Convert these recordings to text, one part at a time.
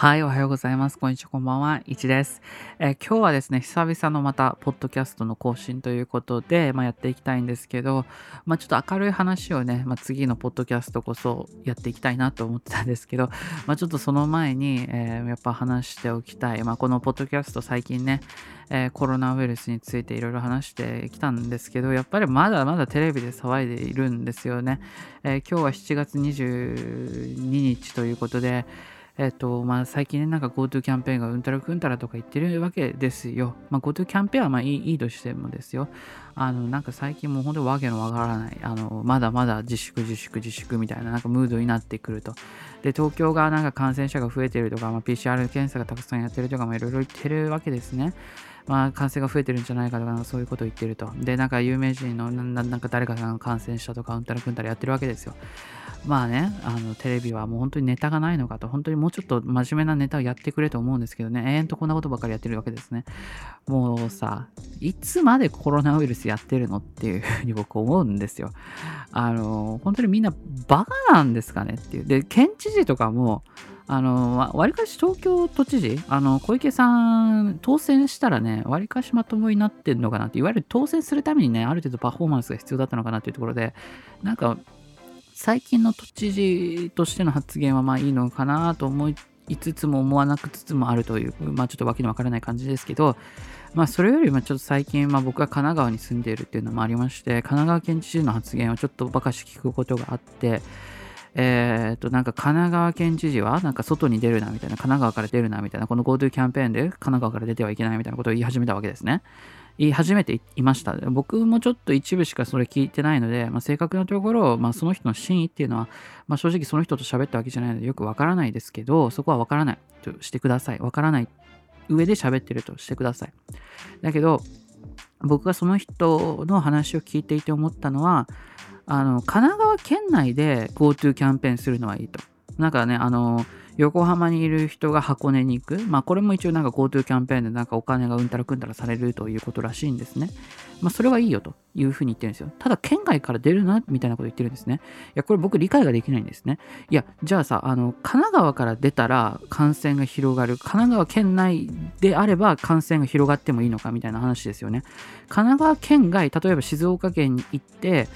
はい、おはようございます。こんにちは、こんばんは、いちです。今日はですね、久々のまた、ポッドキャストの更新ということで、やっていきたいんですけど、ちょっと明るい話をね、次のポッドキャストこそやっていきたいなと思ってたんですけど、ちょっとその前に、やっぱ話しておきたい。このポッドキャスト最近ね、コロナウイルスについていろいろ話してきたんですけど、やっぱりまだまだテレビで騒いでいるんですよね。今日は7月22日ということで、最近ね、GoTo キャンペーンがうんたらくんたらとか言ってるわけですよ。GoTo キャンペーンはいいとしてもですよ。最近もう本当にわけのわからない、まだまだ自粛みたいな、ムードになってくると。で、東京が感染者が増えてるとか、PCR 検査がたくさんやってるとか、いろいろ言ってるわけですね。感染が増えてるんじゃないかとか、そういうことを言ってると。で、有名人の誰かが感染したとか、うんたらくんたらやってるわけですよ。テレビはもう本当にネタがないのかと、本当にもうちょっと真面目なネタをやってくれと思うんですけどね、永遠とこんなことばかりやってるわけですね。もうさ、いつまでコロナウイルスやってるのっていうふうに僕思うんですよ。本当にみんなバカなんですかねっていう。で、県知事とかもわりかし東京都知事、小池さん当選したらね、わりかしまともになってんのかなって、いわゆる当選するためにね、ある程度パフォーマンスが必要だったのかなっていうところで、最近の都知事としての発言ははいいのかなと思いつつも思わなくつつもあるという、ちょっとわけのわからない感じですけど、それよりもちょっと最近、僕は神奈川に住んでいるっていうのもありまして、神奈川県知事の発言をちょっとばかし聞くことがあって、神奈川県知事は外に出るなみたいな、神奈川から出るなみたいな、この GoTo キャンペーンで神奈川から出てはいけないみたいなことを言い始めたわけですね。言い始めていました。僕もちょっと一部しかそれ聞いてないので、正確なところ、その人の真意っていうのは、正直その人と喋ったわけじゃないのでよくわからないですけど、そこはわからないとしてください。わからない上で喋ってるとしてください。だけど僕がその人の話を聞いていて思ったのは、神奈川県内で GoTo キャンペーンするのはいいと。横浜にいる人が箱根に行く。これも一応GoTo キャンペーンでお金がうんたらくんたらされるということらしいんですね。それはいいよというふうに言ってるんですよ。ただ県外から出るなみたいなこと言ってるんですね。いや、これ僕理解ができないんですね。いや、じゃあさ、神奈川から出たら感染が広がる。神奈川県内であれば感染が広がってもいいのかみたいな話ですよね。神奈川県外、例えば静岡県に行って、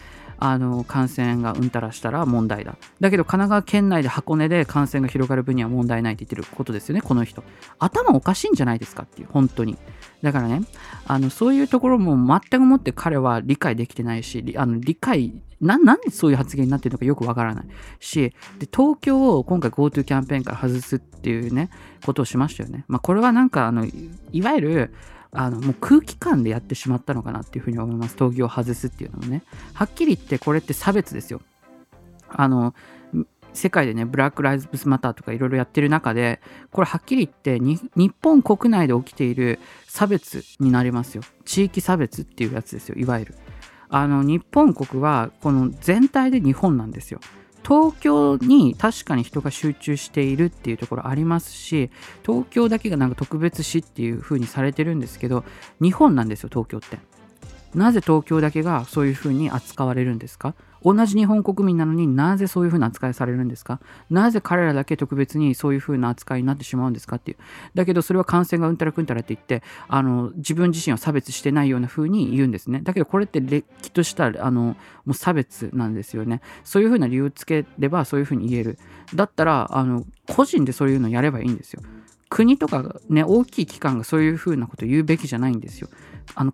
感染がうんたらしたら問題だ。だけど神奈川県内で箱根で感染が広がる分には問題ないって言ってることですよね、この人。頭おかしいんじゃないですかっていう、本当に。だからね、そういうところも全くもって彼は理解できてないし、なんでそういう発言になってるのかよくわからないし、で、東京を今回 GoTo キャンペーンから外すっていうね、ことをしましたよね。これはいわゆる、もう空気感でやってしまったのかなっていうふうに思います。東京を外すっていうのもね、はっきり言ってこれって差別ですよ。世界でね、ブラックライズマターとかいろいろやってる中で、これはっきり言って日本国内で起きている差別になりますよ。地域差別っていうやつですよ、いわゆる。日本国はこの全体で日本なんですよ。東京に確かに人が集中しているっていうところありますし、東京だけが特別市っていう風にされてるんですけど、日本なんですよ、東京って。なぜ東京だけがそういう風に扱われるんですか？同じ日本国民なのになぜそういう風な扱いされるんですか？なぜ彼らだけ特別にそういう風な扱いになってしまうんですかっていう。だけどそれは感染がうんたらくんたらって言って、自分自身を差別してないような風に言うんですね。だけどこれってれっきとしたもう差別なんですよね。そういう風な理由をつければそういう風に言える。だったら個人でそういうのやればいいんですよ。国とかね、大きい機関がそういうふうなことを言うべきじゃないんですよ。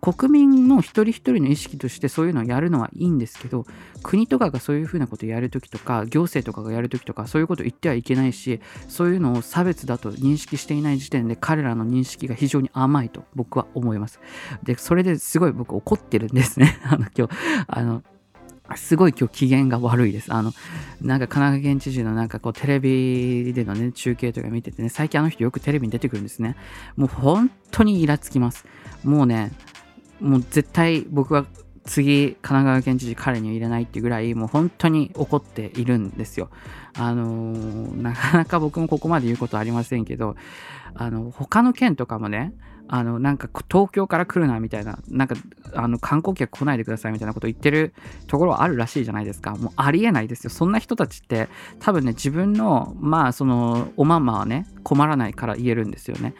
国民の一人一人の意識としてそういうのをやるのはいいんですけど、国とかがそういうふうなことをやるときとか、行政とかがやるときとか、そういうことを言ってはいけないし、そういうのを差別だと認識していない時点で彼らの認識が非常に甘いと僕は思います。で、それですごい僕怒ってるんですね。今日すごい今日機嫌が悪いです。神奈川県知事のテレビでのね、中継とか見ててね、最近人よくテレビに出てくるんですね。もう本当にイラつきます。もうね、もう絶対僕は次、神奈川県知事彼には入れないっていうぐらい、もう本当に怒っているんですよ。なかなか僕もここまで言うことはありませんけど、他の県とかもね、なんか東京から来るなみたいな、なんか観光客来ないでくださいみたいなこと言ってるところはあるらしいじゃないですか。もうありえないですよ。そんな人たちって多分ね、自分のまあそのおままはね困らないから言えるんですよね。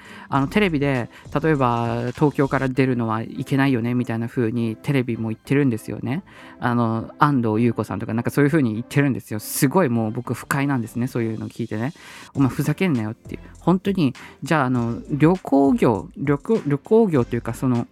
テレビで例えば東京から出るのはいけないよねみたいな風にテレビも言ってるんですよね。安藤優子さんとかなんかそういう風に言ってるんですよ。すごいもう僕不快なんですね、そういうの聞いてね。お前ふざけんなよっていう。本当にじゃあ旅行業というかその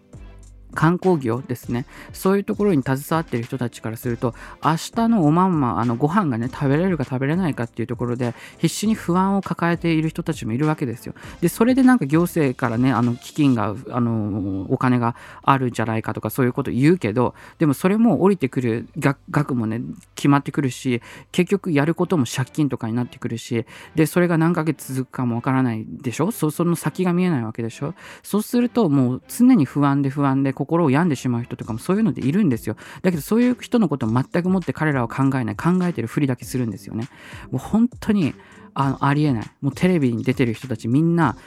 観光業ですね、そういうところに携わっている人たちからすると、明日のおまんまご飯がね食べれるか食べれないかっていうところで必死に不安を抱えている人たちもいるわけですよ。でそれでなんか行政からね基金がお金があるんじゃないかとかそういうこと言うけど、でもそれも降りてくる額もね決まってくるし、結局やることも借金とかになってくるし、でそれが何ヶ月続くかもわからないでしょ。 その先が見えないわけでしょ。そうするともう常に不安で心を病んでしまう人とかもそういうのでいるんですよ。だけどそういう人のことを全くもって彼らは考えない、考えてるふりだけするんですよね。もう本当にありえない。もうテレビに出てる人たちみんな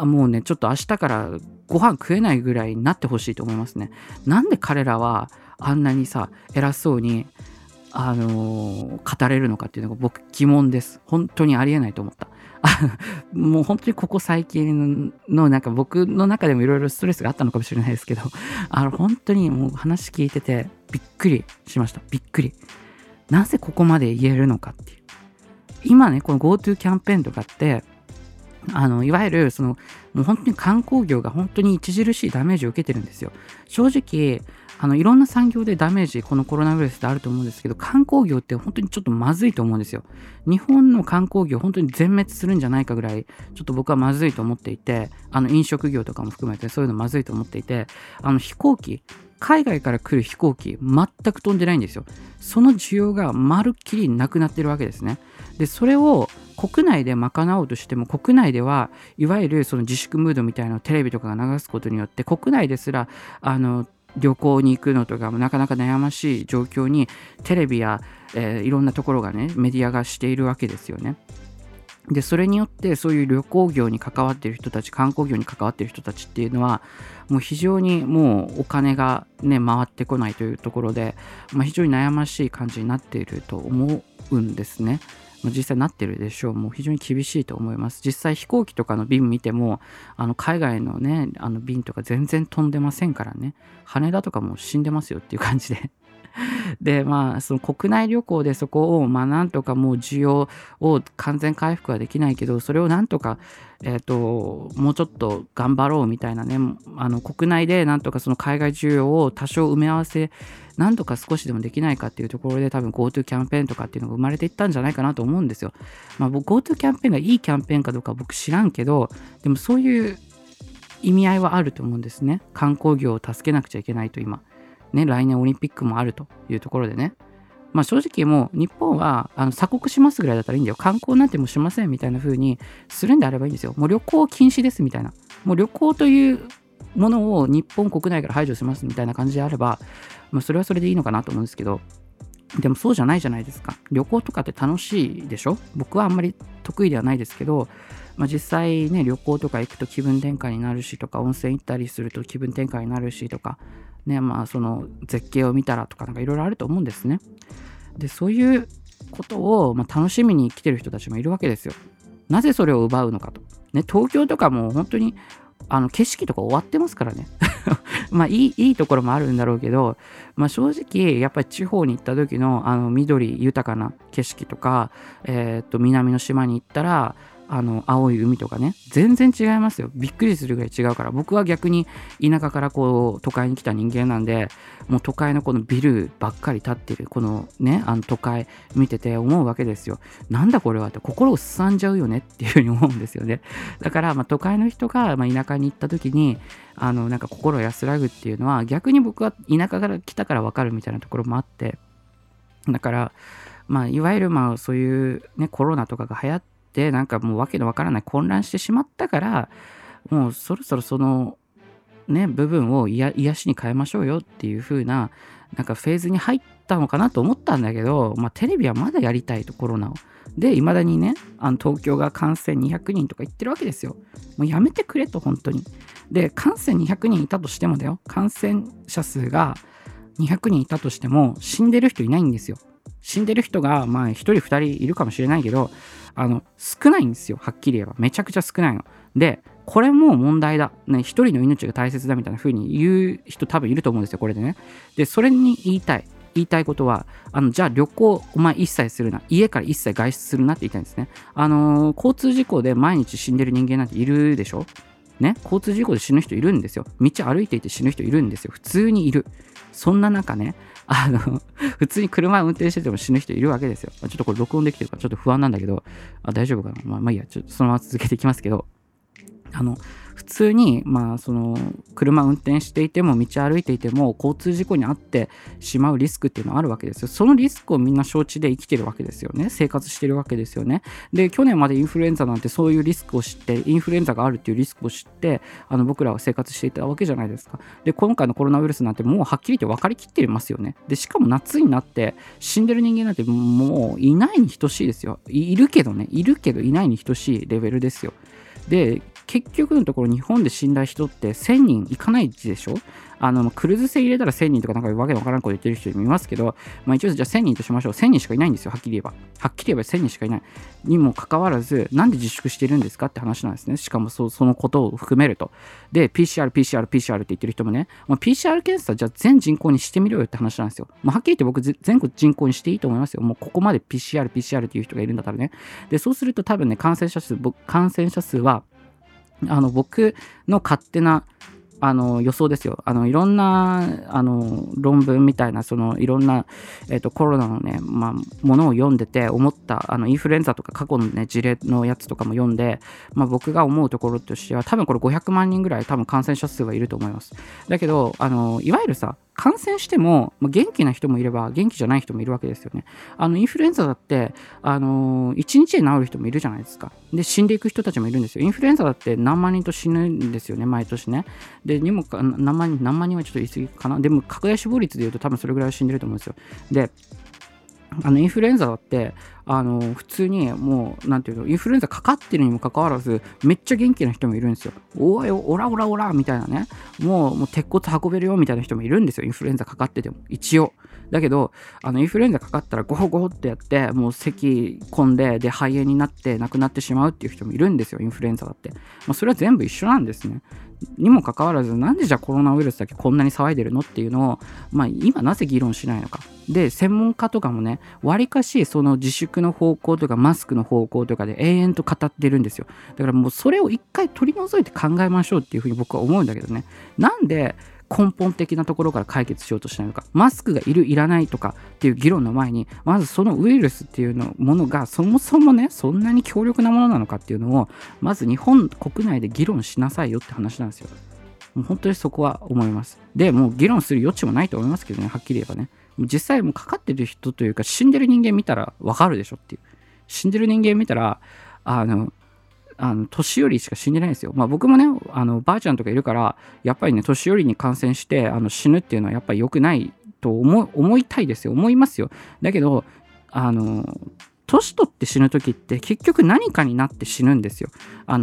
もうねちょっと明日からご飯食えないぐらいになってほしいと思いますね。なんで彼らはあんなにさ偉そうに語れるのかっていうのが僕疑問です。本当にありえないと思った。もう本当にここ最近のなんか僕の中でもいろいろストレスがあったのかもしれないですけど、本当にもう話聞いててびっくりしました。びっくり。なぜここまで言えるのかっていう。今ねこの GoTo キャンペーンとかっていわゆるそのもう本当に観光業が本当に著しいダメージを受けてるんですよ。正直いろんな産業でダメージこのコロナウイルスであると思うんですけど、観光業って本当にちょっとまずいと思うんですよ。日本の観光業本当に全滅するんじゃないかぐらいちょっと僕はまずいと思っていて、飲食業とかも含めてそういうのまずいと思っていて、飛行機、海外から来る飛行機全く飛んでないんですよ。その需要がまるっきりなくなってるわけですね。でそれを国内で賄おうとしても、国内ではいわゆるその自粛ムードみたいなのをテレビとかが流すことによって、国内ですら旅行に行くのとかもなかなか悩ましい状況にテレビや、いろんなところがねメディアがしているわけですよね。でそれによってそういう旅行業に関わっている人たち、観光業に関わっている人たちっていうのはもう非常にもうお金がね回ってこないというところで、非常に悩ましい感じになっていると思うんですね。実際なってるでしょう。もう非常に厳しいと思います。実際飛行機とかの便見ても海外のね便とか全然飛んでませんからね。羽田とかもう死んでますよっていう感じででその国内旅行でそこをなんとかもう需要を完全回復はできないけど、それをなんとかもうちょっと頑張ろうみたいなね、国内でなんとかその海外需要を多少埋め合わせなんとか少しでもできないかっていうところで、多分 GoTo キャンペーンとかっていうのが生まれていったんじゃないかなと思うんですよ。僕 GoTo キャンペーンがいいキャンペーンかどうか僕知らんけど、でもそういう意味合いはあると思うんですね。観光業を助けなくちゃいけないと今ね、来年オリンピックもあるというところでね、正直もう日本は鎖国しますぐらいだったらいいんだよ。観光なんてもしませんみたいな風にするんであればいいんですよ。もう旅行禁止ですみたいな、もう旅行というものを日本国内から排除しますみたいな感じであれば、それはそれでいいのかなと思うんですけど、でもそうじゃないじゃないですか。旅行とかって楽しいでしょ。僕はあんまり得意ではないですけど、実際ね旅行とか行くと気分転換になるしとか、温泉行ったりすると気分転換になるしとかね、その絶景を見たらとかなんかいろいろあると思うんですね。でそういうことを楽しみに来てる人たちもいるわけですよ。なぜそれを奪うのかと、ね、東京とかも本当に景色とか終わってますからねいいところもあるんだろうけど、正直やっぱり地方に行った時の緑豊かな景色とか、南の島に行ったら青い海とかね全然違いますよ。びっくりするぐらい違うから、僕は逆に田舎からこう都会に来た人間なんで、もう都会のこのビルばっかり立ってるこのね都会見てて思うわけですよ。なんだこれはって心をすさんじゃうよねっていうふうに思うんですよね。だから都会の人が田舎に行った時になんか心安らぐっていうのは、逆に僕は田舎から来たから分かるみたいなところもあって、だからいわゆるそういうねコロナとかが流行ってでなんかもうわけのわからない混乱してしまったから、もうそろそろそのね部分を癒しに変えましょうよっていう風ななんかフェーズに入ったのかなと思ったんだけど、まあ、テレビはまだやりたいと、コロナを。で、いまだにね、東京が感染200人とか言ってるわけですよ。もうやめてくれと、本当に。で、感染200人いたとしてもだよ、感染者数が200人いたとしても死んでる人いないんですよ。死んでる人がまあ1人2人いるかもしれないけど、少ないんですよ、はっきり言えば。めちゃくちゃ少ないので、これも問題だ、ね、一人の命が大切だみたいな風に言う人多分いると思うんですよ、これでね。で、それに言いたいことは、じゃあ旅行お前一切するな、家から一切外出するなって言いたいんですね。交通事故で毎日死んでる人間なんているでしょね、交通事故で死ぬ人いるんですよ。道歩いていて死ぬ人いるんですよ。普通にいる。そんな中ね、普通に車運転してても死ぬ人いるわけですよ。ちょっとこれ録音できてるからちょっと不安なんだけど、大丈夫かな、まあいいや、ちょっとそのまま続けていきますけど、普通に、まあ、その車運転していても道歩いていても交通事故に遭ってしまうリスクっていうのはあるわけですよ。そのリスクをみんな承知で生きてるわけですよね。生活してるわけですよね。で、去年までインフルエンザなんてそういうリスクを知って、インフルエンザがあるっていうリスクを知って、僕らは生活していたわけじゃないですか。で、今回のコロナウイルスなんてもうはっきりと分かりきってますよね。で、しかも夏になって死んでる人間なんてもういないに等しいですよ。いるけどね、いるけどいないに等しいレベルですよ。で、結局のところ日本で死んだ人って1000人いかないでしょ。クルーズ船入れたら1000人とかなんかわけのわからんこと言ってる人見ますけど、まあ、一応じゃあ1000人としましょう。1000人しかいないんですよ、はっきり言えば。はっきり言えば1000人しかいないにもかかわらず、なんで自粛してるんですかって話なんですね。しかも そのことを含めると。で、PCR って言ってる人もね、まあ、PCR 検査じゃあ全人口にしてみろよって話なんですよ。まあ、はっきり言って僕全人口にしていいと思いますよ。もうここまで PCR っていう人がいるんだったらね。で、そうすると多分ね、感染者数は僕の勝手な予想ですよ。いろんな論文みたいな、そのいろんな、コロナのね、まあ、ものを読んでて思ったインフルエンザとか過去の、ね、事例のやつとかも読んで、まあ、僕が思うところとしては多分これ500万人ぐらい多分感染者数はいると思います。だけどいわゆるさ、感染しても元気な人もいれば元気じゃない人もいるわけですよね。インフルエンザだって1日で治る人もいるじゃないですか。で、死んでいく人たちもいるんですよ。インフルエンザだって何万人と死ぬんですよね、毎年ね。で、にもか何万人はちょっと言い過ぎかな。でも拡大死亡率でいうと多分それぐらいは死んでると思うんですよ。で、インフルエンザだって普通にもうなんていうの、インフルエンザかかってるにもかかわらずめっちゃ元気な人もいるんですよ。おいオラオラオラみたいなね、もう鉄骨運べるよみたいな人もいるんですよ。インフルエンザかかってても一応だけど、インフルエンザかかったらゴホゴホってやって、もう咳込んで、で肺炎になって亡くなってしまうっていう人もいるんですよ、インフルエンザだって。まあ、それは全部一緒なんですね。にもかかわらず、なんでじゃあコロナウイルスだけこんなに騒いでるのっていうのを、まあ、今なぜ議論しないのか。で、専門家とかもね、わりかしその自粛の方向とかマスクの方向とかで永遠と語ってるんですよ。だからもうそれを一回取り除いて考えましょうっていうふうに僕は思うんだけどね。なんで根本的なところから解決しようとしないのか。マスクがいるいらないとかっていう議論の前に、まずそのウイルスっていうものがそもそもね、そんなに強力なものなのかっていうのをまず日本国内で議論しなさいよって話なんですよ。もう本当にそこは思います。で、もう議論する余地もないと思いますけどね、はっきり言えばね。実際もうかかってる人というか死んでる人間見たらわかるでしょっていう。死んでる人間見たら年寄りしか死んでないんですよ。まあ、僕もねばあちゃんとかいるから、やっぱりね年寄りに感染して死ぬっていうのはやっぱり良くないと思いたいですよ、思いますよ。だけど年取って死ぬ時って結局何かになって死ぬんですよ。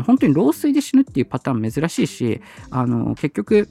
本当に老衰で死ぬっていうパターン珍しいし、結局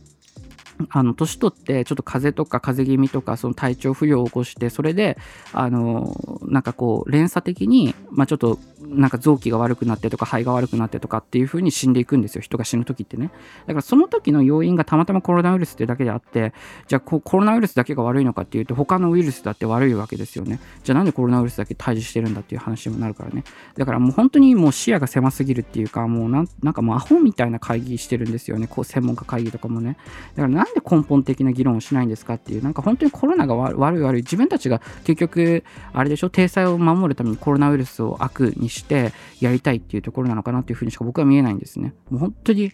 年取ってちょっと風邪とか風邪気味とかその体調不良を起こして、それでなんかこう連鎖的に、まあ、ちょっとなんか臓器が悪くなってとか肺が悪くなってとかっていう風に死んでいくんですよ、人が死ぬ時ってね。だからその時の要因がたまたまコロナウイルスってだけであって、じゃあコロナウイルスだけが悪いのかっていうと他のウイルスだって悪いわけですよね。じゃあなんでコロナウイルスだけ対峙してるんだっていう話にもなるからね。だからもう本当にもう視野が狭すぎるっていうか、もうなんかもうアホみたいな会議してるんですよね、こう専門家会議とかもね。だからなんで根本的な議論をしないんですかっていう、なんか本当にコロナが悪い自分たちが結局あれでしょ、体裁を守るためにコロナウイルスを悪にしてやりたいっていうところなのかなっていうふうにしか僕は見えないんですね。もう本当に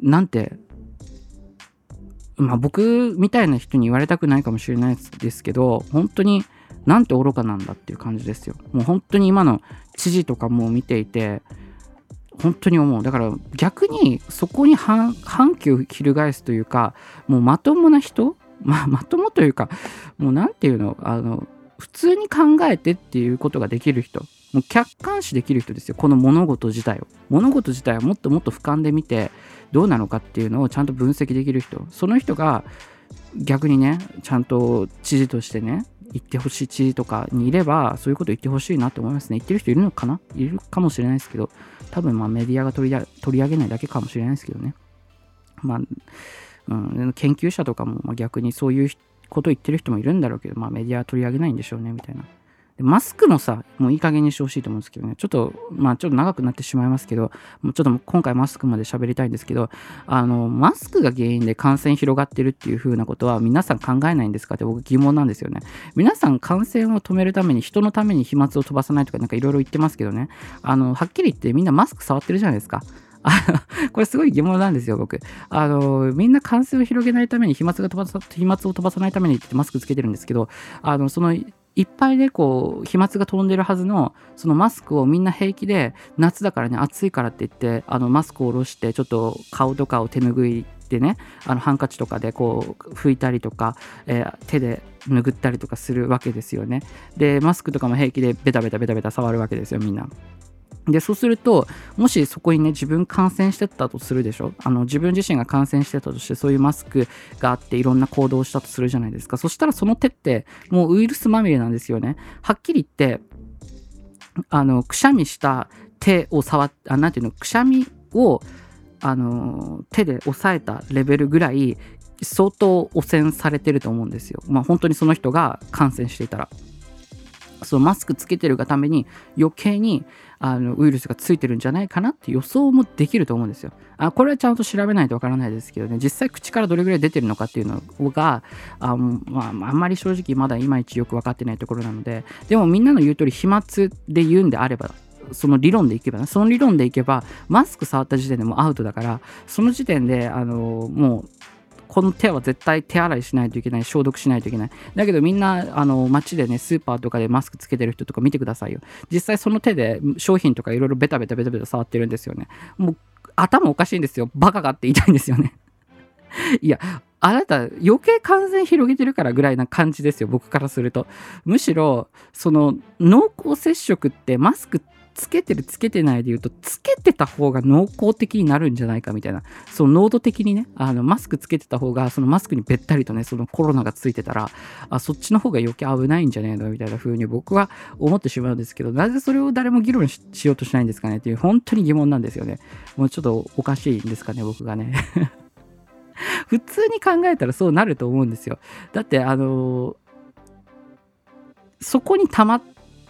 なんて、まあ僕みたいな人に言われたくないかもしれないですけど、本当になんて愚かなんだっていう感じですよ。もう本当に今の知事とかも見ていて本当に思う。だから逆にそこに反旗を翻すというか、もうまともな人まともというか、もうなんていうの、普通に考えてっていうことができる人、もう客観視できる人ですよ。この物事自体を、物事自体はもっともっと俯瞰で見てどうなのかっていうのをちゃんと分析できる人、その人が逆にね、ちゃんと知事としてね、言ってほしい知事とかにいれば、そういうこと言ってほしいなと思いますね。言ってる人いるのかな、いるかもしれないですけど、多分まあメディアが取り上げないだけかもしれないですけどね。まあ、研究者とかもまあ逆にそういうこと言ってる人もいるんだろうけど、まあメディアは取り上げないんでしょうねみたいな。でマスクもさ、もういい加減にしてほしいと思うんですけどね。ちょっと長くなってしまいますけど、もうちょっと今回マスクまで喋りたいんですけど、マスクが原因で感染広がってるっていう風なことは皆さん考えないんですかって、僕疑問なんですよね。皆さん感染を止めるために、人のために飛沫を飛ばさないとかなんかいろいろ言ってますけどね、はっきり言ってみんなマスク触ってるじゃないですか。これすごい疑問なんですよ、僕。みんな感染を広げないために、飛沫を飛ばさないためにってマスクつけてるんですけど、そのいっぱいね、こう飛沫が飛んでるはずのそのマスクをみんな平気で、夏だからね、暑いからって言ってマスクを下ろして、ちょっと顔とかを手拭いでね、ハンカチとかでこう拭いたりとか、手で拭ったりとかするわけですよね。でマスクとかも平気でベタベタ触るわけですよ、みんな。でそうすると、もしそこにね、自分感染してたとするでしょ。自分自身が感染してたとして、そういうマスクがあっていろんな行動をしたとするじゃないですか。そしたらその手ってもうウイルスまみれなんですよね。はっきり言って、くしゃみした手をなんていうの、くしゃみを手で押さえたレベルぐらい相当汚染されてると思うんですよ。まあ本当にその人が感染していたら。そのマスクつけてるがために余計にウイルスがついてるんじゃないかなって予想もできると思うんですよ。これはちゃんと調べないとわからないですけどね、実際口からどれぐらい出てるのかっていうのがあんまり正直まだいまいちよく分かってないところなので、でもみんなの言う通り、飛沫で言うんであれば、その理論でいけば、マスク触った時点でもうアウトだから、その時点でもうこの手は絶対手洗いしないといけない、消毒しないといけない。だけどみんな街でね、スーパーとかでマスクつけてる人とか見てくださいよ。実際その手で商品とかいろいろベタベタ触ってるんですよね。もう頭おかしいんですよ。バカがって言いたいんですよね。いや、あなた余計完全広げてるからぐらいな感じですよ、僕からすると。むしろその濃厚接触って、マスクつけてるつけてないで言うと、つけてた方が濃厚的になるんじゃないかみたいな、その濃度的にね、マスクつけてた方が、そのマスクにべったりとね、そのコロナがついてたら、そっちの方が余計危ないんじゃないのみたいな風に僕は思ってしまうんですけど、なぜそれを誰も議論 しようとしないんですかねっていう、本当に疑問なんですよね。もうちょっとおかしいんですかね、僕がね。普通に考えたらそうなると思うんですよ。だってそこに溜まっ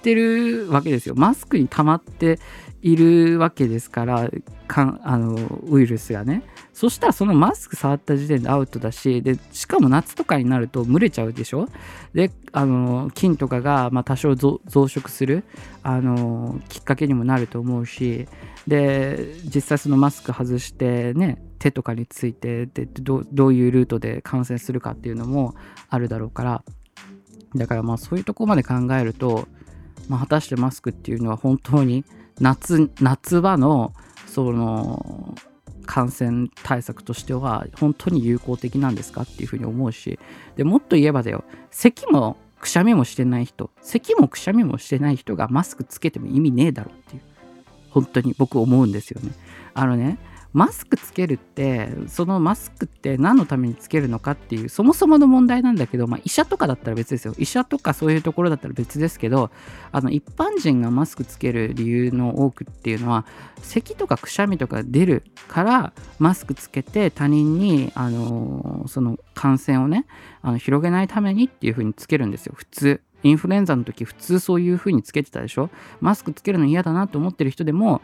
てるわけですよ。マスクに溜まっているわけですから、ウイルスがね。そしたらそのマスク触った時点でアウトだし、でしかも夏とかになると蒸れちゃうでしょ。で菌とかが、まあ、多少増殖するきっかけにもなると思うし、で実際そのマスク外してね、手とかについてで どういうルートで感染するかっていうのもあるだろうから、だからまあそういうとこまで考えると、まあ、果たしてマスクっていうのは本当に夏場のその感染対策としては本当に有効的なんですかっていうふうに思うし、でもっと言えばだよ、咳もくしゃみもしてない人がマスクつけても意味ねえだろっていう、本当に僕思うんですよね。マスクつけるって、そのマスクって何のためにつけるのかっていうそもそもの問題なんだけど、まあ、医者とかだったら別ですよ。医者とかそういうところだったら別ですけど、一般人がマスクつける理由の多くっていうのは、咳とかくしゃみとか出るからマスクつけて、他人にその感染をね広げないためにっていう風につけるんですよ。普通インフルエンザの時、普通そういう風につけてたでしょ。マスクつけるの嫌だなと思ってる人でも、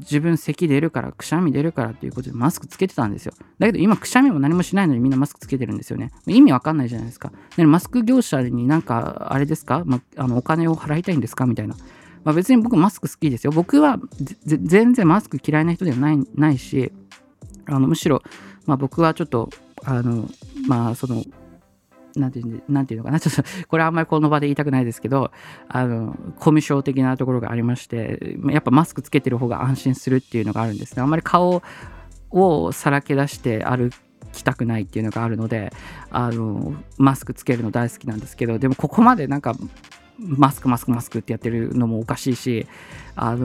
自分咳出るからくしゃみ出るからっていうことでマスクつけてたんですよ。だけど今くしゃみも何もしないのにみんなマスクつけてるんですよね。意味わかんないじゃないですか。マスク業者になんかあれですか、お金を払いたいんですかみたいな。まあ、別に僕マスク好きですよ。僕は全然マスク嫌いな人ではないし、むしろ、まあ、僕はちょっとそのなんていうのかな、ちょっとこれはあんまりこの場で言いたくないですけど、コミュ障的なところがありまして、やっぱマスクつけてる方が安心するっていうのがあるんですね。あんまり顔をさらけ出して歩きたくないっていうのがあるので、マスクつけるの大好きなんですけど、でもここまでなんかマスクってやってるのもおかしいし、なん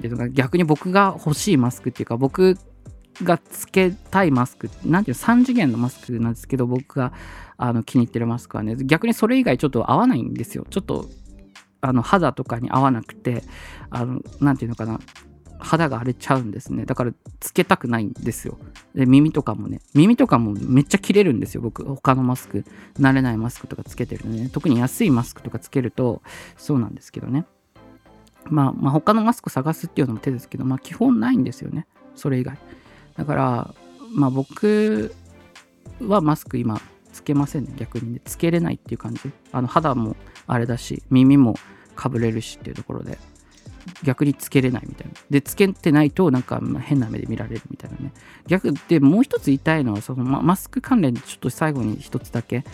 ていうのか、逆に僕が欲しいマスクっていうか、僕がつけたいマスク、なんていうの、3次元のマスクなんですけど、僕が気に入ってるマスクはね、逆にそれ以外ちょっと合わないんですよ。ちょっと肌とかに合わなくて、なんていうのかな、肌が荒れちゃうんですね。だからつけたくないんですよ。で、耳とかもめっちゃ切れるんですよ。僕、他のマスク、慣れないマスクとかつけてるのね、特に安いマスクとかつけるとそうなんですけどね。まあ他のマスク探すっていうのも手ですけど、基本ないんですよね、それ以外。だから僕はマスク今つけませんね、逆にね。つけれないっていう感じ。肌もあれだし、耳もかぶれるしっていうところで、逆につけれないみたいな。で、つけてないとなんか変な目で見られるみたいなね。逆で、もう一つ言いたいのは、そのマスク関連でちょっと最後に一つだけ、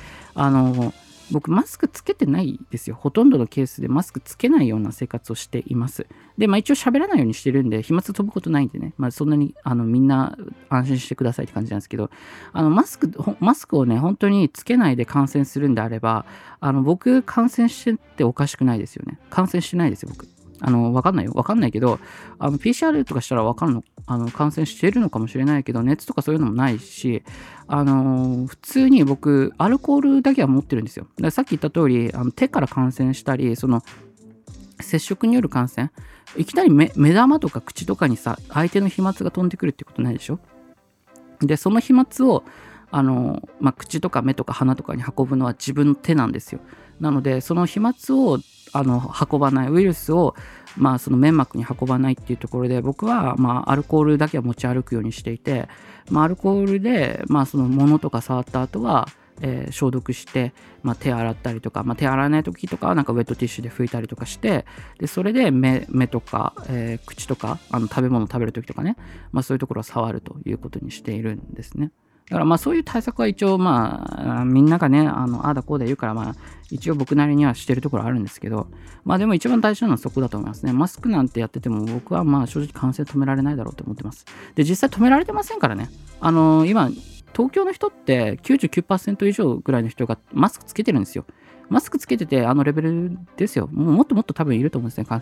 僕マスクつけてないですよ。ほとんどのケースでマスクつけないような生活をしています。で、一応喋らないようにしてるんで、飛沫飛ぶことないんでね、そんなにみんな安心してくださいって感じなんですけど、マスクをね、本当につけないで感染するんであれば、僕感染してておかしくないですよね。感染してないですよ、僕。わかんないけど、PCR とかしたらわかるの、感染してるのかもしれないけど、熱とかそういうのもないし、普通に僕、アルコールだけは持ってるんですよ。だからさっき言った通り、手から感染したり、その、接触による感染、いきなり目玉とか口とかにさ、相手の飛沫が飛んでくるってことないでしょ。で、その飛沫を、口とか目とか鼻とかに運ぶのは自分の手なんですよ。なので、その飛沫を、運ばない、ウイルスを、その粘膜に運ばないっていうところで、僕は、アルコールだけは持ち歩くようにしていて、アルコールで、その物とか触った後は、消毒して、手洗ったりとか、手洗わない時とかはなんかウェットティッシュで拭いたりとかして、で、それで目とか、口とか、食べ物食べる時とかね、そういうところを触るということにしているんですね。だからそういう対策は一応みんながね、ああだこうだ言うから一応僕なりにはしてるところあるんですけど、でも一番大事なのはそこだと思いますね。マスクなんてやってても僕は正直感染止められないだろうと思ってます。で、実際止められてませんからね。今東京の人って 99% 以上ぐらいの人がマスクつけてるんですよ。マスクつけててレベルですよ。もっともっと多分いると思うんですね、感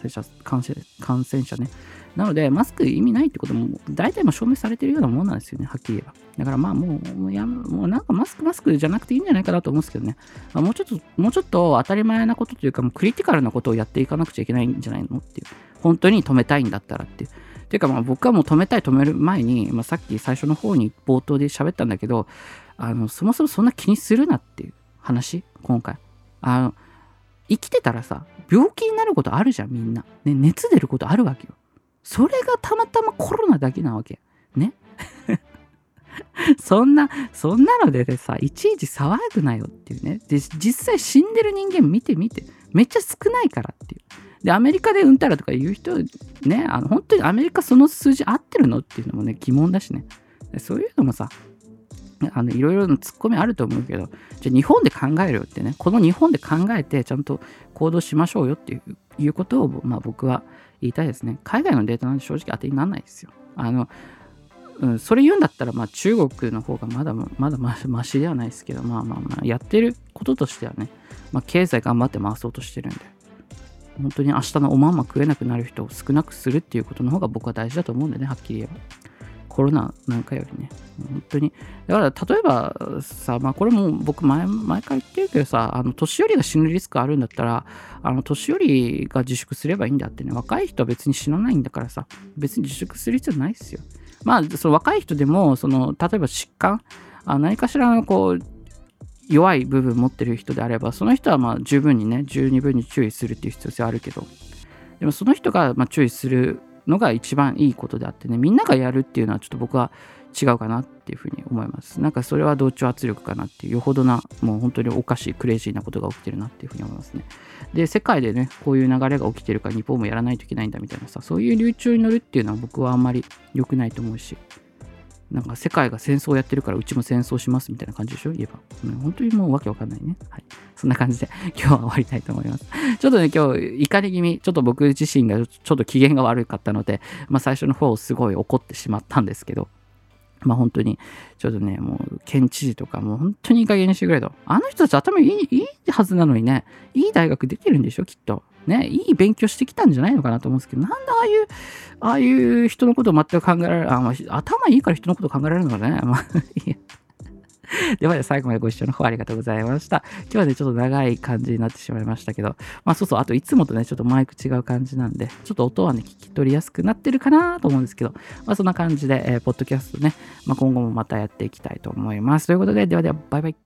染者ね。なのでマスク意味ないってことも大体証明されてるようなもんなんですよね、はっきり言えば。だからもうなんかマスクじゃなくていいんじゃないかなと思うんですけどね。もうちょっと当たり前なことというか、もうクリティカルなことをやっていかなくちゃいけないんじゃないのっていう。本当に止めたいんだったらっていう。ていうか僕はもう止める前に、さっき最初の方に冒頭で喋ったんだけど、そもそもそんな気にするなっていう話、今回。生きてたらさ、病気になることあるじゃん、みんな、ね、熱出ることあるわけよ。それがたまたまコロナだけなわけね。そんなのでさ、いちいち騒ぐなよっていうね。で、実際死んでる人間見てめっちゃ少ないからっていう。で、アメリカでうんたらとか言う人ね、本当にアメリカその数字合ってるのっていうのもね、疑問だしね。そういうのもさ、いろいろのツッコミあると思うけど、じゃあ日本で考えるよってね、この日本で考えてちゃんと行動しましょうよっていうことを、僕は言いたいですね。海外のデータなんて正直当てにならないですよ。それ言うんだったら、中国の方がまだマシではないですけど、やってることとしてはね、経済頑張って回そうとしてるんで、本当に明日のおまんま食えなくなる人を少なくするっていうことの方が僕は大事だと思うんでね、はっきり言えば。コロナなんかよりね、本当に。だから、例えばさ、これも僕前から言ってるけどさ、年寄りが死ぬリスクあるんだったら、年寄りが自粛すればいいんだってね。若い人は別に死なないんだからさ、別に自粛する必要ないですよ。その若い人でも、例えば疾患、何かしらの弱い部分持ってる人であれば、その人は十二分に注意するっていう必要性はあるけど、でもその人が注意するのが一番いいことであってね、みんながやるっていうのはちょっと僕は違うかなっていうふうに思います。なんかそれは同調圧力かなっていう、よほどな、もう本当におかしいクレイジーなことが起きてるなっていうふうに思いますね。で、世界でね、こういう流れが起きてるから日本もやらないといけないんだみたいなさ、そういう流暢に乗るっていうのは僕はあんまり良くないと思うし、なんか世界が戦争やってるからうちも戦争しますみたいな感じでしょ、言えば。本当にもうわけわかんないね。はい。そんな感じで今日は終わりたいと思います。ちょっとね、今日怒り気味、ちょっと僕自身がちょっと機嫌が悪かったので、最初の方すごい怒ってしまったんですけど、まあ本当にちょっとね、もう県知事とかもう本当にいい加減にしてくれと。あの人たち頭いいはずなのにね、いい大学出てるんでしょきっとね、いい勉強してきたんじゃないのかなと思うんですけど、なんでああいう人のことを全く考えられる、まあ、頭いいから人のこと考えられるのかね、まあいいや。では最後までご視聴の方ありがとうございました。今日はね、ちょっと長い感じになってしまいましたけど、まあそうそう、あといつもとね、ちょっとマイク違う感じなんで、ちょっと音はね、聞き取りやすくなってるかなと思うんですけど、まあそんな感じで、ポッドキャストね、まあ今後もまたやっていきたいと思います。ということで、ではでは、バイバイ。